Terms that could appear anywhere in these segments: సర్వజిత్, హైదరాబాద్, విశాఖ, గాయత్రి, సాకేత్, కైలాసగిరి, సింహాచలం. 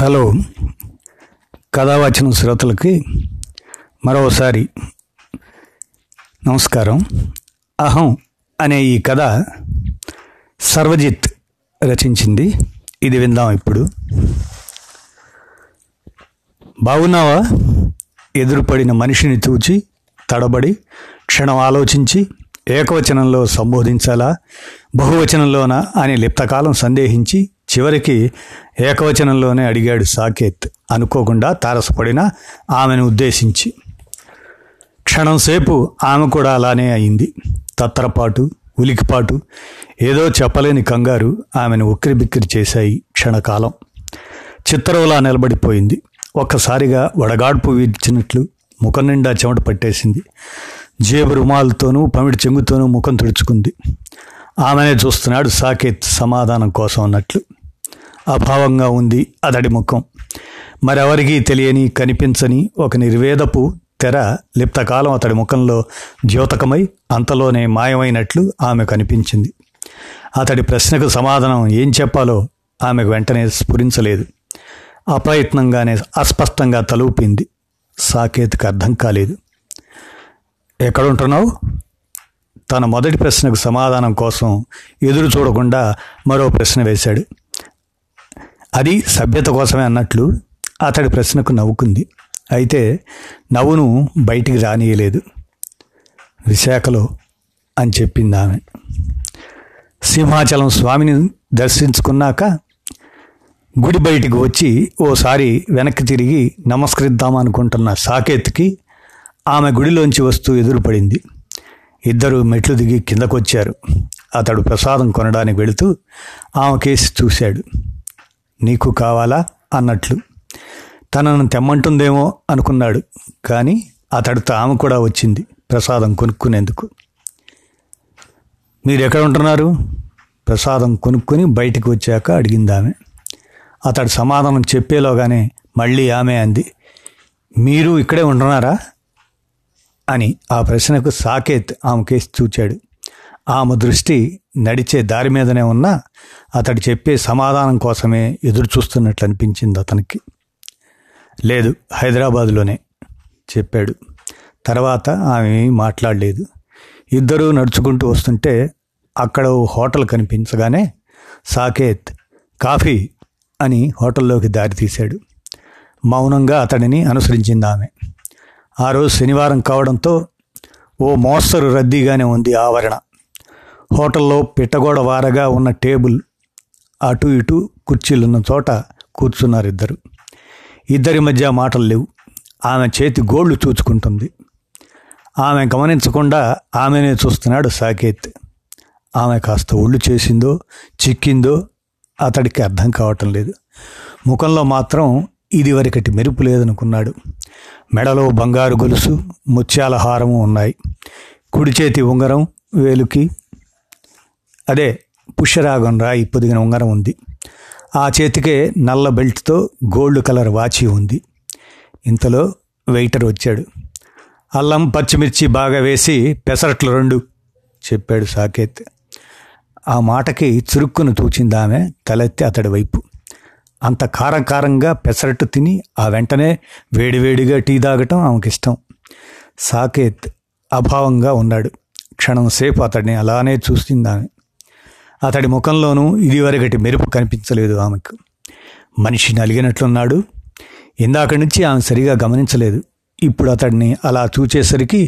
Hello, కథావాచన శ్రోతలకి మరోసారి నమస్కారం. అహం అనే ఈ కథ సర్వజిత్ రచించింది. ఇది విందాం ఇప్పుడు. బాగున్నావా? ఎదురుపడిన మనిషిని చూచి తడబడి క్షణం ఆలోచించి ఏకవచనంలో సంబోధించాలా బహువచనంలోనా అని లిప్తకాలం సందేహించి చివరికి ఏకవచనంలోనే అడిగాడు సాకేత్, అనుకోకుండా తారసపడిన ఆమెను ఉద్దేశించి. క్షణంసేపు ఆమె కూడా అలానే అయింది. తత్తరపాటు, ఉలికిపాటు, ఏదో చెప్పలేని కంగారు ఆమెను ఉక్కిరిబిక్కిరి చేశాయి. క్షణకాలం చిత్తరువులా నిలబడిపోయింది. ఒక్కసారిగా వడగాడ్పు వీడ్చినట్లు ముఖం నిండా చెమట పట్టేసింది. జేబు రుమాలతోనూ పమిడి చెంగుతోనూ ముఖం తుడుచుకుంది. ఆమెనే చూస్తున్నాడు సాకేత్ సమాధానం కోసం అన్నట్లు. అభావంగా ఉంది అతడి ముఖం. మరెవరికీ తెలియని, కనిపించని ఒక నిర్వేదపు తెర లిప్తకాలం అతడి ముఖంలో ద్యోతకమై అంతలోనే మాయమైనట్లు ఆమె కనిపించింది. అతడి ప్రశ్నకు సమాధానం ఏం చెప్పాలో ఆమెకు వెంటనే స్ఫురించలేదు. అప్రయత్నంగానే అస్పష్టంగా తలూపింది. సాకేత్కి అర్థం కాలేదు. ఎక్కడుంటున్నావు? తన మొదటి ప్రశ్నకు సమాధానం కోసం ఎదురు చూడకుండా మరో ప్రశ్న వేశాడు. అది సభ్యత కోసమే అన్నట్లు అతడి ప్రశ్నకు నవ్వుకుంది. అయితే నవ్వును బయటికి రానియలేదు. విశాఖలో అని చెప్పింది ఆమె. సింహాచలం స్వామిని దర్శించుకున్నాక గుడి బయటికి వచ్చి ఓసారి వెనక్కి తిరిగి నమస్కరిద్దామనుకుంటున్న సాకేత్కి ఆమె గుడిలోంచి వస్తూ ఎదురుపడింది. ఇద్దరు మెట్లు దిగి కిందకొచ్చారు. అతడు ప్రసాదం కొనడానికి వెళుతూ ఆమె కేసి చూశాడు. నీకు కావాలా అన్నట్లు. తనను తెమ్మంటుందేమో అనుకున్నాడు. కానీ అతడితో ఆమె కూడా వచ్చింది ప్రసాదం కొనుక్కునేందుకు. మీరెక్కడ ఉంటున్నారు? ప్రసాదం కొనుక్కుని బయటికి వచ్చాక అడిగింది ఆమె. అతడు సమాధానం చెప్పేలోగానే మళ్ళీ ఆమె అంది, మీరు ఇక్కడే ఉంటున్నారా అని. ఆ ప్రశ్నకు సాకేత్ ఆమె కేసి చూచాడు. ఆమె దృష్టి నడిచే దారి మీదనే ఉన్నా అతడు చెప్పే సమాధానం కోసమే ఎదురు చూస్తున్నట్లు అనిపించింది అతనికి. లేదు, హైదరాబాదులోనే చెప్పాడు. తర్వాత ఆమె మాట్లాడలేదు. ఇద్దరూ నడుచుకుంటూ వస్తుంటే అక్కడ హోటల్ కనిపించగానే సాకేత్ కాఫీ అని హోటల్లోకి దారి తీశాడు. మౌనంగా అతడిని అనుసరించింది ఆమె. ఆ రోజు శనివారం కావడంతో ఓ మోస్తరు రద్దీగానే ఉంది ఆవరణ. హోటల్లో పిట్టగోడ వారగా ఉన్న టేబుల్ అటు ఇటు కుర్చీలున్న చోట కూర్చున్నారు ఇద్దరు. ఇద్దరి మధ్య మాటలు లేవు. ఆమె చేతి గోళ్లు చూచుకుంటుంది. ఆమె గమనించకుండా ఆమెనే చూస్తున్నాడు సాకేత్. ఆమె కాస్త ఒళ్ళు చేసిందో చిక్కిందో అతడికి అర్థం కావటం లేదు. ముఖంలో మాత్రం ఇదివరకటి మెరుపు లేదనుకున్నాడు. మెడలో బంగారు గొలుసు, ముత్యాల హారము ఉన్నాయి. కుడి చేతి ఉంగరం వేలుకి అదే పుష్యరాగం రాయి పొదిగిన ఉంగరం ఉంది. ఆ చేతికే నల్ల బెల్ట్తో గోల్డ్ కలర్ వాచి ఉంది. ఇంతలో వెయిటర్ వచ్చాడు. అల్లం పచ్చిమిర్చి బాగా వేసి పెసరట్లు 2 చెప్పాడు సాకేత్. ఆ మాటకి చురుక్కును తూచింది ఆమె, తలెత్తి అతడి వైపు. అంత కారంకారంగా పెసరట్టు తిని ఆ వెంటనే వేడివేడిగా టీ తాగటం ఆమెకిష్టం. సాకేత్ అభావంగా ఉన్నాడు. క్షణంసేపు అతడిని అలానే చూసింది ఆమె. అతడి ముఖంలోనూ ఇదివరకటి మెరుపు కనిపించలేదు ఆమెకు. మనిషి నలిగినట్లున్నాడు. ఇందాక నుంచి ఆమె సరిగా గమనించలేదు. ఇప్పుడు అతడిని అలా చూచేసరికి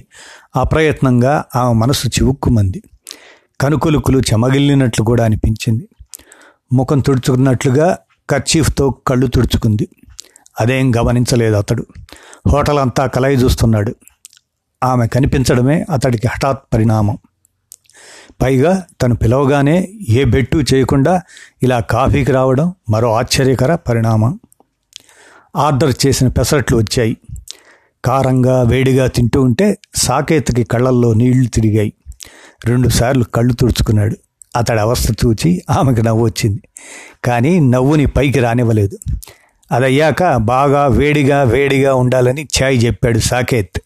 అప్రయత్నంగా ఆమె మనసు చివుక్కుమంది. కనుకొలుకులు చెమగిల్లినట్లు కూడా అనిపించింది. ముఖం తుడుచుకున్నట్లుగా కర్చీఫ్తో కళ్ళు తుడుచుకుంది. అదేం గమనించలేదు అతడు. హోటల్ అంతా కలయి చూస్తున్నాడు. ఆమె కనిపించడమే అతడికి హఠాత్ పరిణామం. పైగా తను పిలవగానే ఏ బెట్టు చేయకుండా ఇలా కాఫీకి రావడం మరో ఆశ్చర్యకర పరిణామం. ఆర్డర్ చేసిన పెసరట్లు వచ్చాయి. కారంగా వేడిగా తింటూ ఉంటే సాకేత్కి కళ్ళల్లో నీళ్లు తిరిగాయి. 2 సార్లు కళ్ళు తుడుచుకున్నాడు. అతడి అవస్థ చూచి ఆమెకు నవ్వు వచ్చింది. కానీ నవ్వుని పైకి రానివ్వలేదు. అదయ్యాక బాగా వేడిగా ఉండాలని ఛాయ్ చెప్పాడు సాకేత్.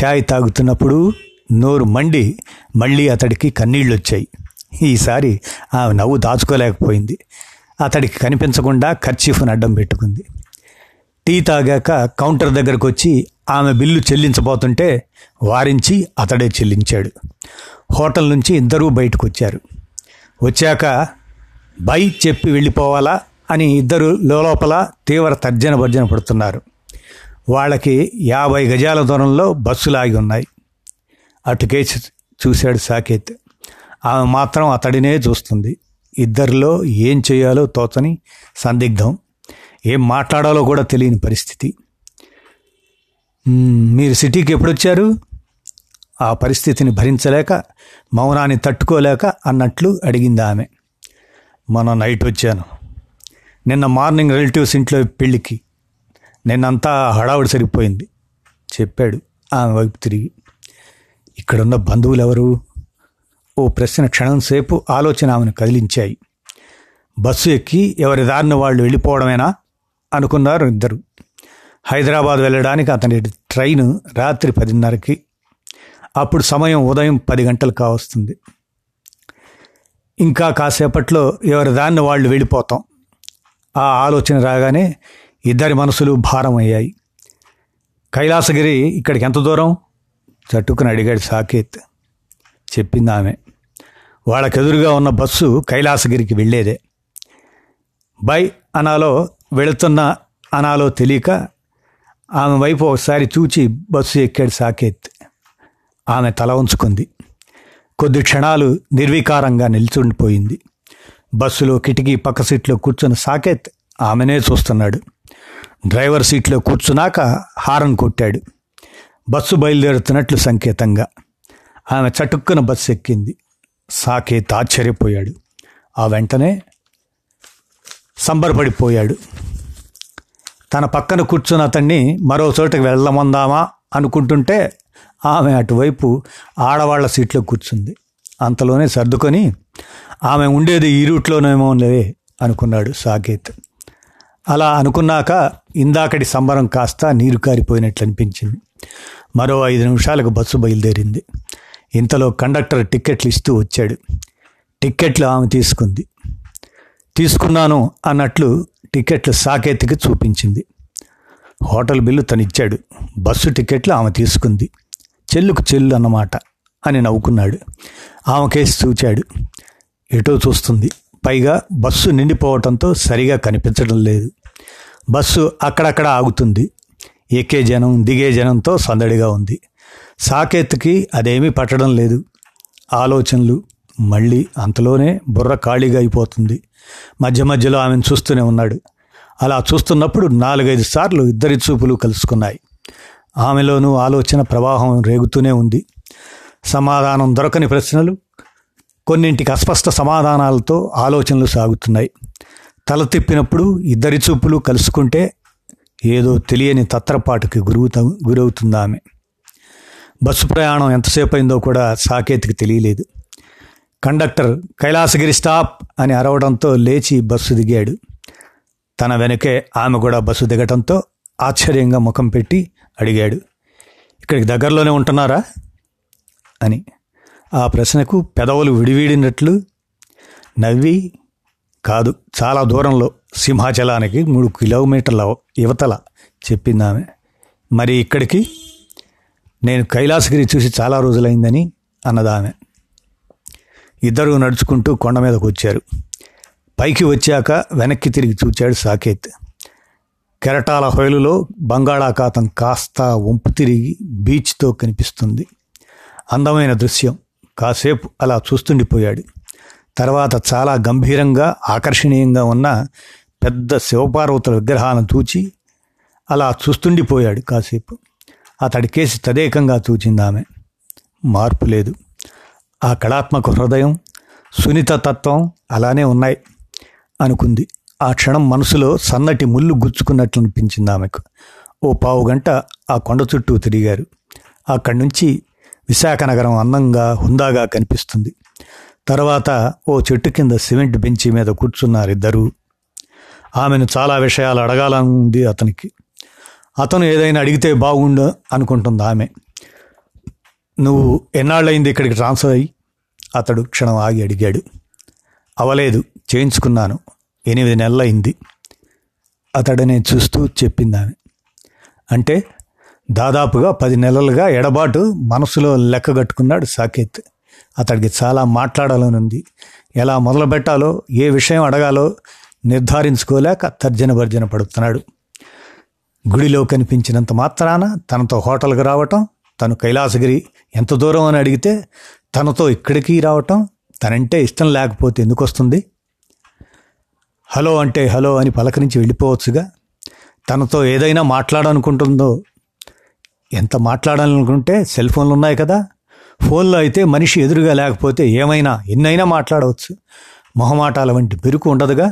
ఛాయ్ తాగుతున్నప్పుడు నోరు మండి మళ్ళీ అతడికి కన్నీళ్ళు వచ్చాయి. ఈసారి ఆమె నవ్వు దాచుకోలేకపోయింది. అతడికి కనిపించకుండా కర్చీఫ్ను అడ్డం పెట్టుకుంది. టీ తాగాక కౌంటర్ దగ్గరకు వచ్చి ఆమె బిల్లు చెల్లించబోతుంటే వారించి అతడే చెల్లించాడు. హోటల్ నుంచి ఇద్దరూ బయటకు వచ్చారు. వచ్చాక బై చెప్పి వెళ్ళిపోవాలా అని ఇద్దరు లోపల తీవ్ర తర్జన భర్జన పడుతున్నారు. వాళ్ళకి 50 గజాల దూరంలో బస్సులు ఆగి ఉన్నాయి. అటుకేసి చూశాడు సాకేత్. ఆమె మాత్రం అతడినే చూస్తుంది. ఇద్దరిలో ఏం చేయాలో తోచని సందిగ్ధం, ఏం మాట్లాడాలో కూడా తెలియని పరిస్థితి. మీరు సిటీకి ఎప్పుడొచ్చారు? ఆ పరిస్థితిని భరించలేక, మౌనాన్ని తట్టుకోలేక అన్నట్లు అడిగింది ఆమె. మనం నైట్ వచ్చాను. నిన్న మార్నింగ్ రిలేటివ్స్ ఇంట్లో పెళ్ళికి. నిన్నంతా హడావుడి సరిపోయింది చెప్పాడు ఆమె వైపు తిరిగి. ఇక్కడున్న బంధువులు ఎవరు? ఓ ప్రశ్న క్షణం సేపు ఆలోచన ఆమెను కదిలించాయి. బస్సు ఎక్కి ఎవరి దారిని వాళ్ళు వెళ్ళిపోవడమేనా అనుకున్నారు ఇద్దరు. హైదరాబాద్ వెళ్ళడానికి అతని ట్రైను రాత్రి 10:30కి. అప్పుడు సమయం ఉదయం 10 గంటలు కావస్తుంది. ఇంకా కాసేపట్లో ఎవరి దాన్ని వాళ్ళు వెళ్ళిపోతాం. ఆ ఆలోచన రాగానే ఇద్దరి మనసులు భారం అయ్యాయి. కైలాసగిరి ఇక్కడికి ఎంత దూరం చట్టుకుని అడిగాడు సాకేత్. చెప్పింది ఆమె. వాళ్ళకెదురుగా ఉన్న బస్సు కైలాసగిరికి వెళ్ళేదే. బై అనాలో వెళుతున్న అనాలో తెలియక ఆమె వైపు ఒకసారి చూచి బస్సు ఎక్కాడు సాకేత్. ఆమె తల ఉంచుకుంది. కొద్ది క్షణాలు నిర్వికారంగా నిల్చుండిపోయింది. బస్సులో కిటికీ పక్క సీట్లో కూర్చున్న సాకేత్ ఆమెనే చూస్తున్నాడు. డ్రైవర్ సీట్లో కూర్చున్నాక హారన్ కొట్టాడు, బస్సు బయలుదేరుతున్నట్లు సంకేతంగా. ఆమె చటుక్కున బస్సు ఎక్కింది. సాకేత్ ఆశ్చర్యపోయాడు. ఆ వెంటనే సంబరపడిపోయాడు. తన పక్కన కూర్చున్న అతన్ని మరో చోటకి వెళ్ళమందామా అనుకుంటుంటే ఆమె అటువైపు ఆడవాళ్ల సీట్లో కూర్చుంది. అంతలోనే సర్దుకొని ఆమె ఉండేది ఈ రూట్లోనేమో లేవే అనుకున్నాడు సాకేత్. అలా అనుకున్నాక ఇందాకటి సంబరం కాస్త నీరు కారిపోయినట్లు అనిపించింది. మరో 5 నిమిషాలకు బస్సు బయలుదేరింది. ఇంతలో కండక్టర్ టిక్కెట్లు ఇస్తూ వచ్చాడు. టిక్కెట్లు ఆమె తీసుకుంది. తీసుకున్నాను అన్నట్లు టికెట్లు సాకేత్కి చూపించింది. Hotel bill తనిచ్చాడు. బస్సు టికెట్లు ఆమె తీసుకుంది. చెల్లుకు చెల్లు అన్నమాట అని నవ్వుకున్నాడు. ఆమె కేసు చూచాడు. ఎటో చూస్తుంది. పైగా బస్సు నిండిపోవటంతో సరిగా కనిపించడం లేదు. బస్సు అక్కడక్కడ ఆగుతుంది. ఎక్కే జనం దిగే జనంతో సందడిగా ఉంది. సాకేత్కి అదేమీ పట్టడం లేదు. ఆలోచనలు మళ్ళీ అంతలోనే బుర్ర ఖాళీగా అయిపోతుంది. మధ్య మధ్యలో ఆమెను చూస్తూనే ఉన్నాడు. అలా చూస్తున్నప్పుడు 4-5 సార్లు ఇద్దరి చూపులు కలుసుకున్నాయి. ఆమెలోనూ ఆలోచన ప్రవాహం రేగుతూనే ఉంది. సమాధానం దొరకని ప్రశ్నలు, కొన్నింటికి అస్పష్ట సమాధానాలతో ఆలోచనలు సాగుతున్నాయి. తల తిప్పినప్పుడు ఇద్దరి చూపులు కలుసుకుంటే ఏదో తెలియని తత్రపాటుకి గురవుతుంది ఆమె. బస్సు ప్రయాణం ఎంతసేపు అయిందో కూడా సాకేత్కి తెలియలేదు. కండక్టర్ కైలాసగిరి స్టాప్ అని అరవడంతో లేచి బస్సు దిగాడు. తన వెనకే ఆమె కూడా బస్సు దిగటంతో ఆశ్చర్యంగా ముఖం పెట్టి అడిగాడు, ఇక్కడికి దగ్గరలోనే ఉంటున్నారా అని. ఆ ప్రశ్నకు పెదవులు విడివిడినట్లు నవ్వి, కాదు చాలా దూరంలో సింహాచలానికి 3 కిలోమీటర్ల యువతల చెప్పింది ఆమె. మరి ఇక్కడికి? నేను కైలాసగిరి చూసి చాలా రోజులైందని అన్నదామె. ఇద్దరు నడుచుకుంటూ కొండ మీదకు వచ్చారు. పైకి వచ్చాక వెనక్కి తిరిగి చూచాడు సాకేత్. కెరటాల హొయలులో బంగాళాఖాతం కాస్త వంపు తిరిగి బీచ్తో కనిపిస్తుంది. అందమైన దృశ్యం. కాసేపు అలా చూస్తుండిపోయాడు. తర్వాత చాలా గంభీరంగా ఆకర్షణీయంగా ఉన్న పెద్ద శివపార్వతుల విగ్రహాలను చూచి అలా చూస్తుండిపోయాడు కాసేపు. అతడి కేసి తదేకంగా చూచింది ఆమె. మార్పు లేదు. ఆ కళాత్మక హృదయం, సునీత తత్వం అలానే ఉన్నాయి అనుకుంది. ఆ క్షణం మనసులో సన్నటి ముళ్ళు గుచ్చుకున్నట్లు అనిపించింది ఆమెకు. ఓ పావుగంట ఆ కొండ చుట్టూ తిరిగారు. అక్కడి నుంచి విశాఖ నగరం అందంగా హుందాగా కనిపిస్తుంది. తర్వాత ఓ చెట్టు కింద సిమెంట్ బెంచి మీద కూర్చున్నారు ఇద్దరు. ఆమెను చాలా విషయాలు అడగాలని ఉంది అతనికి. అతను ఏదైనా అడిగితే బాగుండు అనుకుంటుంది ఆమె. నువ్వు ఎన్నాళ్ళయింది ఇక్కడికి ట్రాన్స్ఫర్ అయ్యి? అతడు క్షణం ఆగి అడిగాడు. అవలేదు, చేయించుకున్నాను. 8 నెలలైంది అతడిని చూస్తూ చెప్పిందామె. అంటే దాదాపుగా 10 నెలలుగా ఎడబాటు మనసులో లెక్కగట్టుకున్నాడు సాకేత్. అతడికి చాలా మాట్లాడాలనుంది. ఎలా మొదలుపెట్టాలో, ఏ విషయం అడగాలో నిర్ధారించుకోలేక తర్జన భర్జన పడుతున్నాడు. గుడిలో కనిపించినంత మాత్రాన తనతో హోటల్కి రావటం, తను కైలాసగిరి ఎంత దూరం అని అడిగితే తనతో ఇక్కడికి రావటం, తనంటే ఇష్టం లేకపోతే ఎందుకు వస్తుంది? హలో అంటే హలో అని పలకరించి వెళ్ళిపోవచ్చుగా. తనతో ఏదైనా మాట్లాడాలనుకుంటుందో, ఎంత మాట్లాడాలనుకుంటే సెల్ ఫోన్లు ఉన్నాయి కదా, ఫోన్లో అయితే మనిషి ఎదురుగా లేకపోతే ఏమైనా ఎన్నైనా మాట్లాడవచ్చు. మొహమాటాల వంటి పెరుకు ఉండదుగా.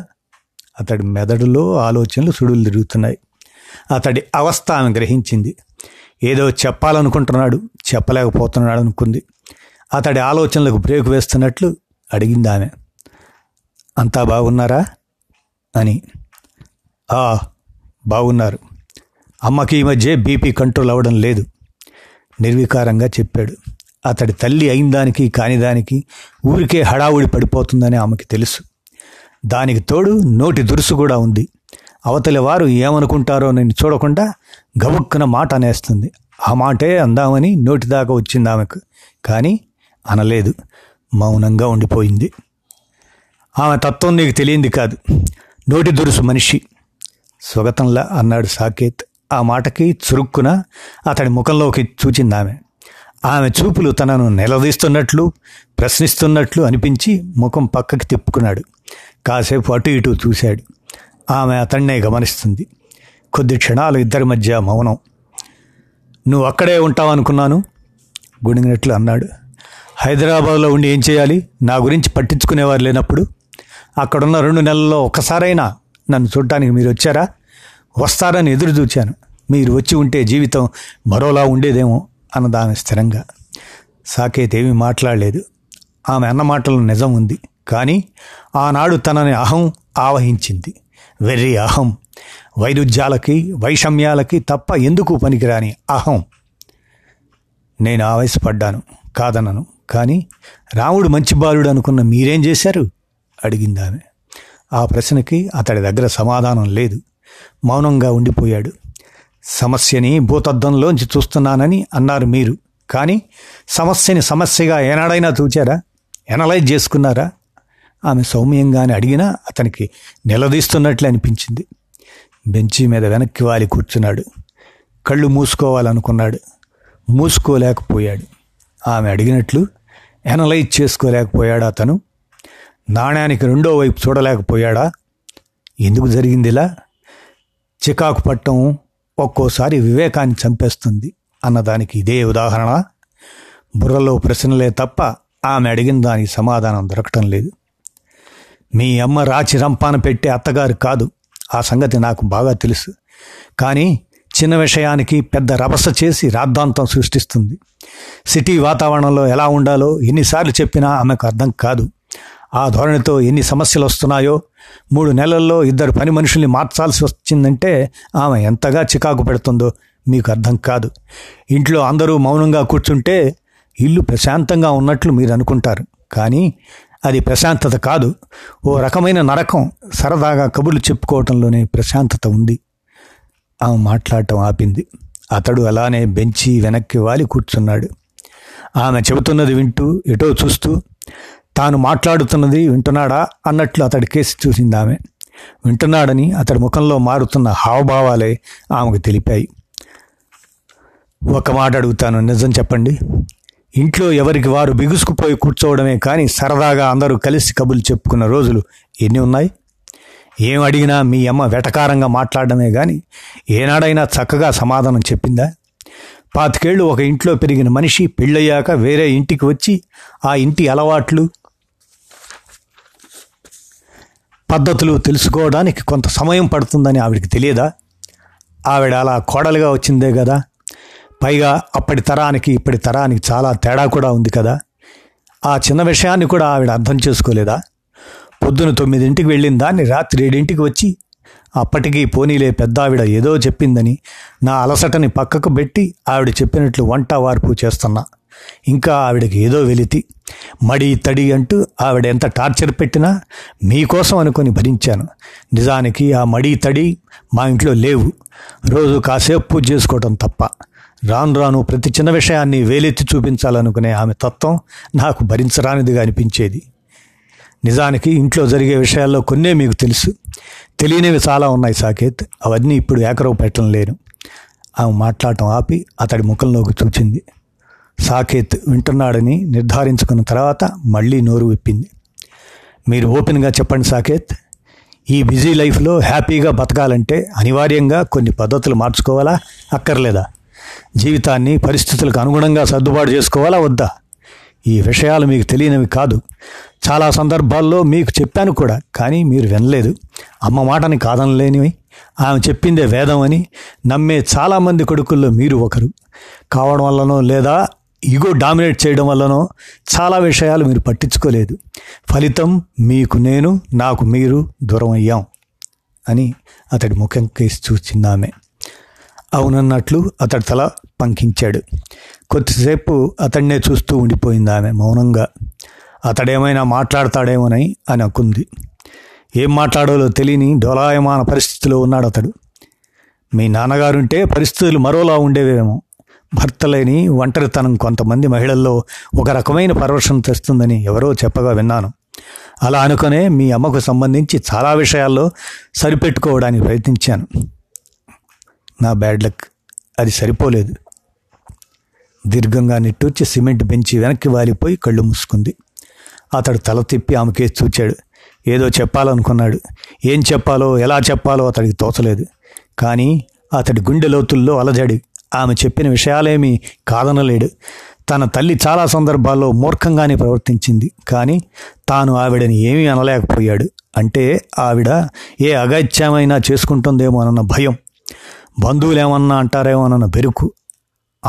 అతడి మెదడులో ఆలోచనలు సుడులు తిరుగుతున్నాయి. అతడి అవస్థ ఆమె గ్రహించింది. ఏదో చెప్పాలనుకుంటున్నాడు, చెప్పలేకపోతున్నాడు అనుకుంది. అతడి ఆలోచనలకు బ్రేక్ వేస్తున్నట్లు అడిగింది ఆమె, అంతా బాగున్నారా అని. బాగున్నారు, అమ్మకి ఈ మధ్య బీపీ కంట్రోల్ అవ్వడం లేదు నిర్వికారంగా చెప్పాడు. అతడి తల్లి అయిందానికి కానిదానికి ఊరికే హడావుడి పడిపోతుందని ఆమెకి తెలుసు. దానికి తోడు నోటి దురుసు కూడా ఉంది. అవతలి వారు ఏమనుకుంటారో నేను చూడకుండా గబుక్కున మాట అనేస్తుంది. ఆ మాటే అందామని నోటిదాకా వచ్చింది ఆమెకు, కానీ అనలేదు, మౌనంగా ఉండిపోయింది. ఆమె తత్వం నీకు తెలియంది కాదు, నోటి దురుసు మనిషి. స్వగతంలా అన్నాడు సాకేత్. ఆ మాటకి చురుక్కున అతడి ముఖంలోకి చూచింది ఆమె. ఆమె చూపులు తనను నిలదీస్తున్నట్లు, ప్రశ్నిస్తున్నట్లు అనిపించి ముఖం పక్కకి తిప్పుకున్నాడు. కాసేపు అటు ఇటు చూశాడు. ఆమె అతన్నే గమనిస్తుంది. కొద్ది క్షణాలు ఇద్దరి మధ్య మౌనం. నువ్వు అక్కడే ఉంటావనుకున్నాను గుణిగినట్లు అన్నాడు. హైదరాబాద్లో ఉండి ఏం చేయాలి? నా గురించి పట్టించుకునేవారు లేనప్పుడు అక్కడున్న 2 నెలల్లో ఒకసారైనా నన్ను చూడటానికి మీరు వచ్చారా? వస్తారని ఎదురు చూచాను. మీరు వచ్చి ఉంటే జీవితం మరోలా ఉండేదేమో అన్నదామె స్థిరంగా. సాకేత్ ఏమీ మాట్లాడలేదు. ఆమె అన్న మాటలు నిజం ఉంది, కానీ ఆనాడు తనని అహం ఆవహించింది. వెర్రి అహం, వైరుధ్యాలకి వైషమ్యాలకి తప్ప ఎందుకు పనికిరాని అహం. నేను ఆవేశపడ్డాను, కాదనను, కానీ రాముడు మంచి బాలుడు అనుకున్న మీరేం చేశారు అడిగింది ఆమె. ఆ ప్రశ్నకి అతడి దగ్గర సమాధానం లేదు. మౌనంగా ఉండిపోయాడు. సమస్యని భూతద్దంలోంచి చూస్తున్నానని అన్నారు మీరు, కానీ సమస్యని సమస్యగా ఏనాడైనా చూచారా? ఎనలైజ్ చేసుకున్నారా? ఆమె సౌమ్యంగానే అడిగినా అతనికి నిలదీస్తున్నట్లు అనిపించింది. బెంచి మీద వెనక్కి వాలి కూర్చున్నాడు. కళ్ళు మూసుకోవాలనుకున్నాడు, మూసుకోలేకపోయాడు. ఆమె అడిగినట్లు ఎనలైజ్ చేసుకోలేకపోయాడా అతను? నాణ్యానికి రెండో వైపు చూడలేకపోయాడా? ఎందుకు జరిగిందిలా? చికాకు పట్టం ఒక్కోసారి వివేకాన్ని చంపేస్తుంది అన్నదానికి ఇదే ఉదాహరణ. బుర్రలో ప్రశ్నలే తప్ప ఆమె అడిగిన దానికి సమాధానం దొరకటం లేదు. మీ అమ్మ రాచి రంపాన పెట్టే అత్తగారు కాదు, ఆ సంగతి నాకు బాగా తెలుసు, కానీ చిన్న విషయానికి పెద్ద రభస చేసి రాద్ధాంతం సృష్టిస్తుంది. సిటీ వాతావరణంలో ఎలా ఉండాలో ఎన్నిసార్లు చెప్పినా ఆమెకు అర్థం కాదు. ఆ ధోరణితో ఎన్ని సమస్యలు వస్తున్నాయో. 3 నెలల్లో 2 పని మనుషుల్ని మార్చాల్సి వచ్చిందంటే ఆమె ఎంతగా చికాకు పెడుతుందో మీకు అర్థం కాదు. ఇంట్లో అందరూ మౌనంగా కూర్చుంటే ఇల్లు ప్రశాంతంగా ఉన్నట్లు మీరు అనుకుంటారు, కానీ అది ప్రశాంతత కాదు, ఓ రకమైన నరకం. సరదాగా కబుర్లు చెప్పుకోవటంలోనే ప్రశాంతత ఉంది. ఆమె మాట్లాడటం ఆపింది. అతడు అలానే బెంచి వెనక్కి వాలి కూర్చున్నాడు. ఆమె చెబుతున్నది వింటూ ఎటో చూస్తూ, తాను మాట్లాడుతున్నది వింటున్నాడా అన్నట్లు అతడి కేసి చూసింది ఆమె. వింటున్నాడని అతడి ముఖంలో మారుతున్న హావభావాలే ఆమెకు తెలిపాయి. ఒక మాట అడుగుతాను, నిజం చెప్పండి. ఇంట్లో ఎవరికి వారు బిగుసుకుపోయి కూర్చోవడమే కానీ సరదాగా అందరూ కలిసి కబుర్లు చెప్పుకున్న రోజులు ఎన్ని ఉన్నాయి? ఏం అడిగినా మీ అమ్మ వెటకారంగా మాట్లాడడమే కానీ ఏనాడైనా చక్కగా సమాధానం చెప్పిందా? 25 ఏళ్ళు ఒక ఇంట్లో పెరిగిన మనిషి పెళ్ళయ్యాక వేరే ఇంటికి వచ్చి ఆ ఇంటి అలవాట్లు పద్ధతులు తెలుసుకోవడానికి కొంత సమయం పడుతుందని ఆవిడికి తెలియదా? ఆవిడ అలా కోడలుగా వచ్చిందే కదా. పైగా అప్పటి తరానికి ఇప్పటి తరానికి చాలా తేడా కూడా ఉంది కదా. ఆ చిన్న విషయాన్ని కూడా ఆవిడ అర్థం చేసుకోలేదా? పొద్దున 9ంటికి వెళ్ళిన దాన్ని రాత్రి 7ంటికి వచ్చి అప్పటికీ పోనీలే పెద్ద ఆవిడ ఏదో చెప్పిందని నా అలసటని పక్కకు పెట్టి ఆవిడ చెప్పినట్లు వంట వార్పు చేస్తున్నా. ఇంకా ఆవిడకి ఏదో వెలితి, మడి తడి అంటూ ఆవిడ ఎంత టార్చర్ పెట్టినా మీకోసం అనుకొని భరించాను. నిజానికి ఆ మడి తడి మా ఇంట్లో లేవు, రోజు కాసేపు పూజ చేసుకోవటం తప్ప. రాను రాను ప్రతి చిన్న విషయాన్ని వేలెత్తి చూపించాలనుకునే ఆమె తత్వం నాకు భరించరానిదిగా అనిపించేది. నిజానికి ఇంట్లో జరిగే విషయాల్లో కొన్నే మీకు తెలుసు, తెలియనివి చాలా ఉన్నాయి సాకేత్, అవన్నీ ఇప్పుడు ఏకరవు పెట్టడం లేను. ఆమె మాట్లాడటం ఆపి అతడి ముఖంలోకి చూచింది. సాకేత్ వింటున్నాడని నిర్ధారించుకున్న తర్వాత మళ్ళీ నోరు విప్పింది. మీరు ఓపెన్గా చెప్పండి సాకేత్, ఈ బిజీ లైఫ్లో హ్యాపీగా బతకాలంటే అనివార్యంగా కొన్ని పద్ధతులు మార్చుకోవాలా అక్కర్లేదా? జీవితాన్ని పరిస్థితులకు అనుగుణంగా సర్దుబాటు చేసుకోవాలా వద్దా? ఈ విషయాలు మీకు తెలియనివి కాదు, చాలా సందర్భాల్లో మీకు చెప్పాను కూడా, కానీ మీరు వినలేదు. అమ్మ మాటని కాదనలేనివి, ఆమె చెప్పిందే వేదం అని నమ్మే చాలామంది కొడుకుల్లో మీరు ఒకరు కావడం వల్లనో లేదా ఈగో డామినేట్ చేయడం వల్లనో చాలా విషయాలు మీరు పట్టించుకోలేదు. ఫలితం మీకు నేను, నాకు మీరు దూరం అయ్యాం అని అతడి ముఖం కేసి చూసిందామె. అవునన్నట్లు అతడి తల పంకించాడు. కొద్దిసేపు అతడినే చూస్తూ ఉండిపోయింది ఆమె మౌనంగా. అతడేమైనా మాట్లాడతాడేమోనని అని అనుకుంది. ఏం మాట్లాడాలో తెలియని డోలాయమాన పరిస్థితిలో ఉన్నాడు అతడు. మీ నాన్నగారుంటే పరిస్థితులు మరోలా ఉండేవేమో. భర్త లేని ఒంటరితనం కొంతమంది మహిళల్లో ఒక రకమైన పరవశం తెస్తుందని ఎవరో చెప్పగా విన్నాను. అలా అనుకునే మీ అమ్మకు సంబంధించి చాలా విషయాల్లో సరిపెట్టుకోవడానికి ప్రయత్నించాను. నా బ్యాడ్ లక్, అది సరిపోలేదు. దీర్ఘంగా నిట్టూర్చి సిమెంట్ బెంచి వెనక్కి వాలిపోయి కళ్ళు మూసుకుంది. అతడు తల తిప్పి ఆమెకేసి చూచాడు. ఏదో చెప్పాలనుకున్నాడు, ఏం చెప్పాలో ఎలా చెప్పాలో అతడికి తోచలేదు. కానీ అతడి గుండె లోతుల్లో అలజడి, ఆమె చెప్పిన విషయాలేమీ కాదనలేడు. తన తల్లి చాలా సందర్భాల్లో మూర్ఖంగానే ప్రవర్తించింది, కానీ తాను ఆవిడని ఏమీ అనలేకపోయాడు. అంటే ఆవిడ ఏ అగత్యమైనా చేసుకుంటుందేమోనన్న భయం, బంధువులేమన్నా అంటారేమోనన్న బెరుకు.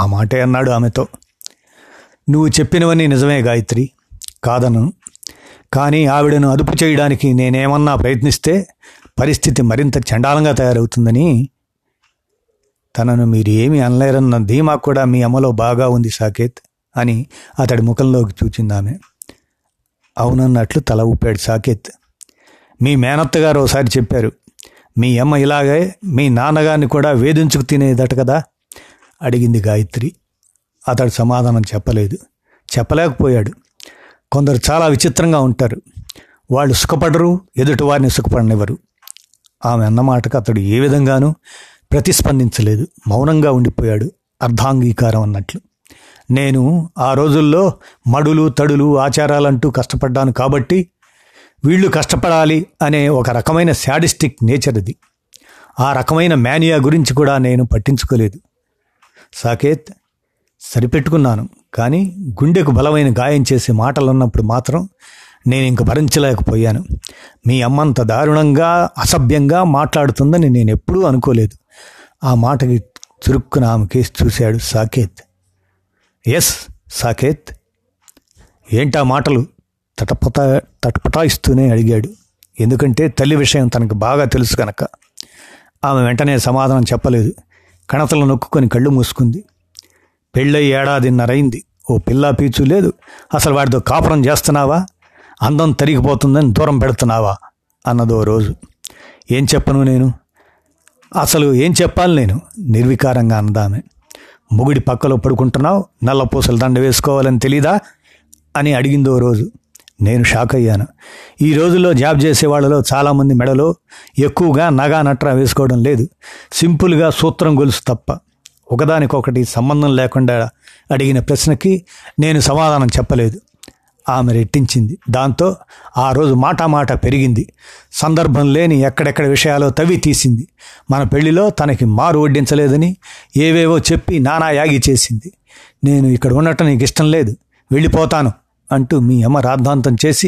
ఆ మాటే అన్నాడు ఆమెతో. నువ్వు చెప్పినవన్నీ నిజమే గాయత్రి, కాదను. కానీ ఆవిడను అదుపు చేయడానికి నేనేమన్నా ప్రయత్నిస్తే పరిస్థితి మరింత చండాలంగా తయారవుతుందని. తనను మీరు ఏమీ అనలేరన్న ధీమా కూడా మీ అమ్మలో బాగా ఉంది సాకేత్ అని అతడి ముఖంలోకి చూచిందామె. అవునన్నట్లు తల ఊపాడు సాకేత్. మీ మేనత్తగారు ఒకసారి చెప్పారు, మీ అమ్మ ఇలాగే మీ నాన్నగారిని కూడా వేధించుకు తినేదట కదా అడిగింది గాయత్రి. అతడు సమాధానం చెప్పలేకపోయాడు. కొందరు చాలా విచిత్రంగా ఉంటారు, వాళ్ళు సుఖపడరు, ఎదుటి వారిని సుఖపడనివ్వరు. ఆమె అన్నమాటకు అతడు ఏ విధంగానూ ప్రతిస్పందించలేదు, మౌనంగా ఉండిపోయాడు అర్ధాంగీకారం అన్నట్లు. నేను ఆ రోజుల్లో మడులు తడులు ఆచారాలంటూ కష్టపడ్డాను కాబట్టి వీళ్ళు కష్టపడాలి అనే ఒక రకమైన శాడిస్టిక్ నేచర్ అది. ఆ రకమైన మేనియా గురించి కూడా నేను పట్టించుకోలేదు సాకేత్, సరిపెట్టుకున్నాను. కానీ గుండెకు బలమైన గాయం చేసే మాటలు ఉన్నప్పుడు మాత్రం నేను ఇంక భరించలేకపోయాను. మీ అమ్మంత దారుణంగా అసభ్యంగా మాట్లాడుతుందని నేను ఎప్పుడూ అనుకోలేదు. ఆ మాటకి చురుక్కున ఆమె కేసు చూశాడు సాకేత్. ఎస్ సాకేత్, ఏంటా మాటలు తటపటాయిస్తూనే అడిగాడు. ఎందుకంటే తల్లి విషయం తనకు బాగా తెలుసు కనుక. ఆమె వెంటనే సమాధానం చెప్పలేదు, కణతలు నొక్కుని కళ్ళు మూసుకుంది. పెళ్ళై ఏడాదిన్నరైంది, ఓ పిల్లా పీచు లేదు. అసలు వాడితో కాపురం చేస్తున్నావా, అందం తరిగిపోతుందని దూరం పెడుతున్నావా అన్నదో రోజు. ఏం చెప్పాలి నేను నిర్వికారంగా అన్నదామె. మొగుడి పక్కలో పడుకుంటున్నావు, నల్లపూసలు దండ వేసుకోవాలని తెలీదా అని అడిగిందో రోజు. నేను షాక్ అయ్యాను. ఈ రోజుల్లో జాబ్ చేసే వాళ్ళలో చాలామంది మెడలో ఎక్కువగా నగా నట్రా వేసుకోవడం లేదు, సింపుల్గా సూత్రం గొలుసు తప్ప. ఒకదానికొకటి సంబంధం లేకుండా అడిగిన ప్రశ్నకి నేను సమాధానం చెప్పలేదు. ఆమె రెట్టించింది. దాంతో ఆ రోజు మాట పెరిగింది, సందర్భం లేని ఎక్కడెక్కడ విషయాలో తవ్వి తీసింది. మన పెళ్లిలో తనకి మారు వడ్డించలేదని ఏవేవో చెప్పి నానా యాగి చేసింది. నేను ఇక్కడ ఉండటం నీకు ఇష్టం లేదు, వెళ్ళిపోతాను అంటూ మీ అమ్మ రాద్ధాంతం చేసి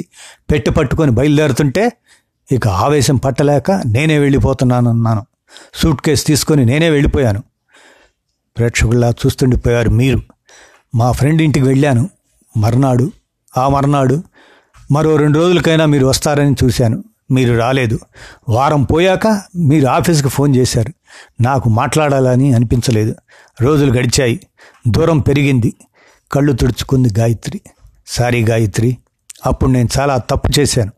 పెట్టి పట్టుకొని బయలుదేరుతుంటే ఇక ఆవేశం పట్టలేక నేనే వెళ్ళిపోతున్నానన్నాను. సూట్ కేసు తీసుకొని నేనే వెళ్ళిపోయాను. ప్రేక్షకుల్లా చూస్తుండిపోయారు మీరు. మా ఫ్రెండ్ ఇంటికి వెళ్ళాను మర్నాడు, ఆ మర్నాడు మరో 2 రోజులకైనా మీరు వస్తారని చూశాను, మీరు రాలేదు. వారం పోయాక మీరు ఆఫీస్కి ఫోన్ చేశారు, నాకు మాట్లాడాలని అనిపించలేదు. రోజులు గడిచాయి, దూరం పెరిగింది. కళ్ళు తుడుచుకుంది గాయత్రి. సారీ గాయత్రి, అప్పుడు నేను చాలా తప్పు చేశాను.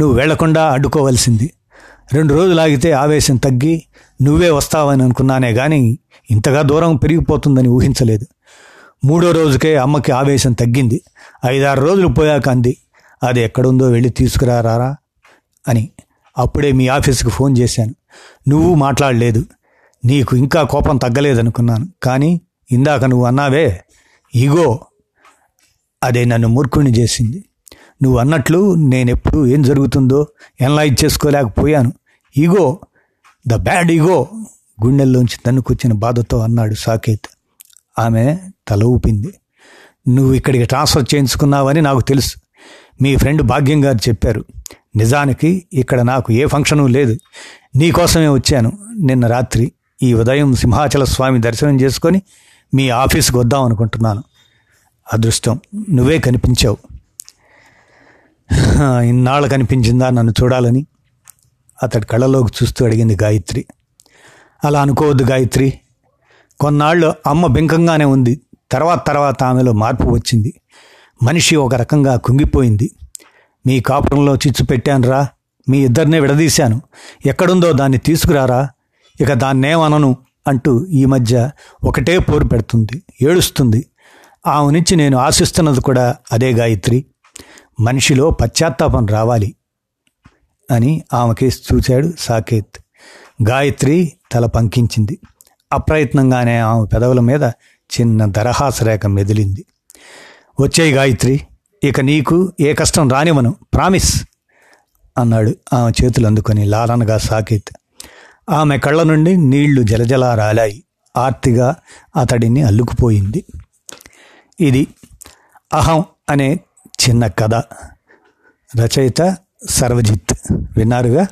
నువ్వు వెళ్లకుండా అడ్డుకోవాల్సింది. 2 రోజులు ఆగితే ఆవేశం తగ్గి నువ్వే వస్తావని అనుకున్నానే కానీ ఇంతగా దూరం పెరిగిపోతుందని ఊహించలేదు. 3వ రోజుకే అమ్మకి ఆవేశం తగ్గింది. 5-6 రోజులు పోయాక అంది, అది ఎక్కడుందో వెళ్ళి తీసుకురారా అని. అప్పుడే మీ ఆఫీస్కి ఫోన్ చేశాను, నువ్వు మాట్లాడలేదు. నీకు ఇంకా కోపం తగ్గలేదనుకున్నాను, కానీ ఇందాక నువ్వు అన్నావే ఈగో, అదే నన్ను మూర్ఖుణ్ణి చేసింది. నువ్వు అన్నట్లు నేనెప్పుడు ఏం జరుగుతుందో ఎనలైజ్ చేసుకోలేకపోయాను. ఈగో, ద బ్యాడ్ ఈగో, గుండెల్లోంచి తన్నుకొచ్చిన బాధతో అన్నాడు సాకేత్. ఆమె తల ఊపింది. నువ్వు ఇక్కడికి ట్రాన్స్ఫర్ చేయించుకున్నావని నాకు తెలుసు. మీ ఫ్రెండ్ భాగ్యం గారు చెప్పారు. నిజానికి ఇక్కడ నాకు ఏ ఫంక్షను లేదు, నీకోసమే వచ్చాను. నిన్న రాత్రి ఈ ఉదయం సింహాచల స్వామి దర్శనం చేసుకొని మీ ఆఫీస్కి వద్దాం అనుకుంటున్నాను. అదృష్టం, నువ్వే కనిపించావు. ఇన్నాళ్ళు కనిపించిందా నన్ను చూడాలని? అతడి కళ్ళలోకి చూస్తూ అడిగింది గాయత్రి. అలా అనుకోవద్దు గాయత్రి, కొన్నాళ్ళు అమ్మ బెంకంగానే ఉంది. తర్వాత ఆమెలో మార్పు వచ్చింది. మనిషి ఒక రకంగా కుంగిపోయింది. మీ కాపురంలో చిచ్చు పెట్టానురా, మీ ఇద్దరినే విడదీశాను. ఎక్కడుందో దాన్ని తీసుకురారా, ఇక దాన్నేమనను అంటూ ఈ మధ్య ఒకటే పోరు పెడుతుంది, ఏడుస్తుంది. ఆమె నుంచి నేను ఆశిస్తున్నది కూడా అదే గాయత్రి. మనిషిలో పశ్చాత్తాపం రావాలి అని ఆమెకేసి చూశాడు సాకేత్. గాయత్రి తల పంకించింది. అప్రయత్నంగానే ఆమె పెదవుల మీద చిన్న దరహాసరేఖ మెదిలింది. వచ్చేయి గాయత్రి, ఇక నీకు ఏ కష్టం రానివ్వను, ప్రామిస్ అన్నాడు ఆమె చేతులు అందుకొని లాలనగా సాకేత్. ఆమె కళ్ళ నుండి నీళ్లు జలజలా రాలాయి. ఆర్తిగా అతడిని అల్లుకుపోయింది. ఇది అహం అనే చిన్న కథ. రచయిత సర్వజిత్. విన్నారుగా?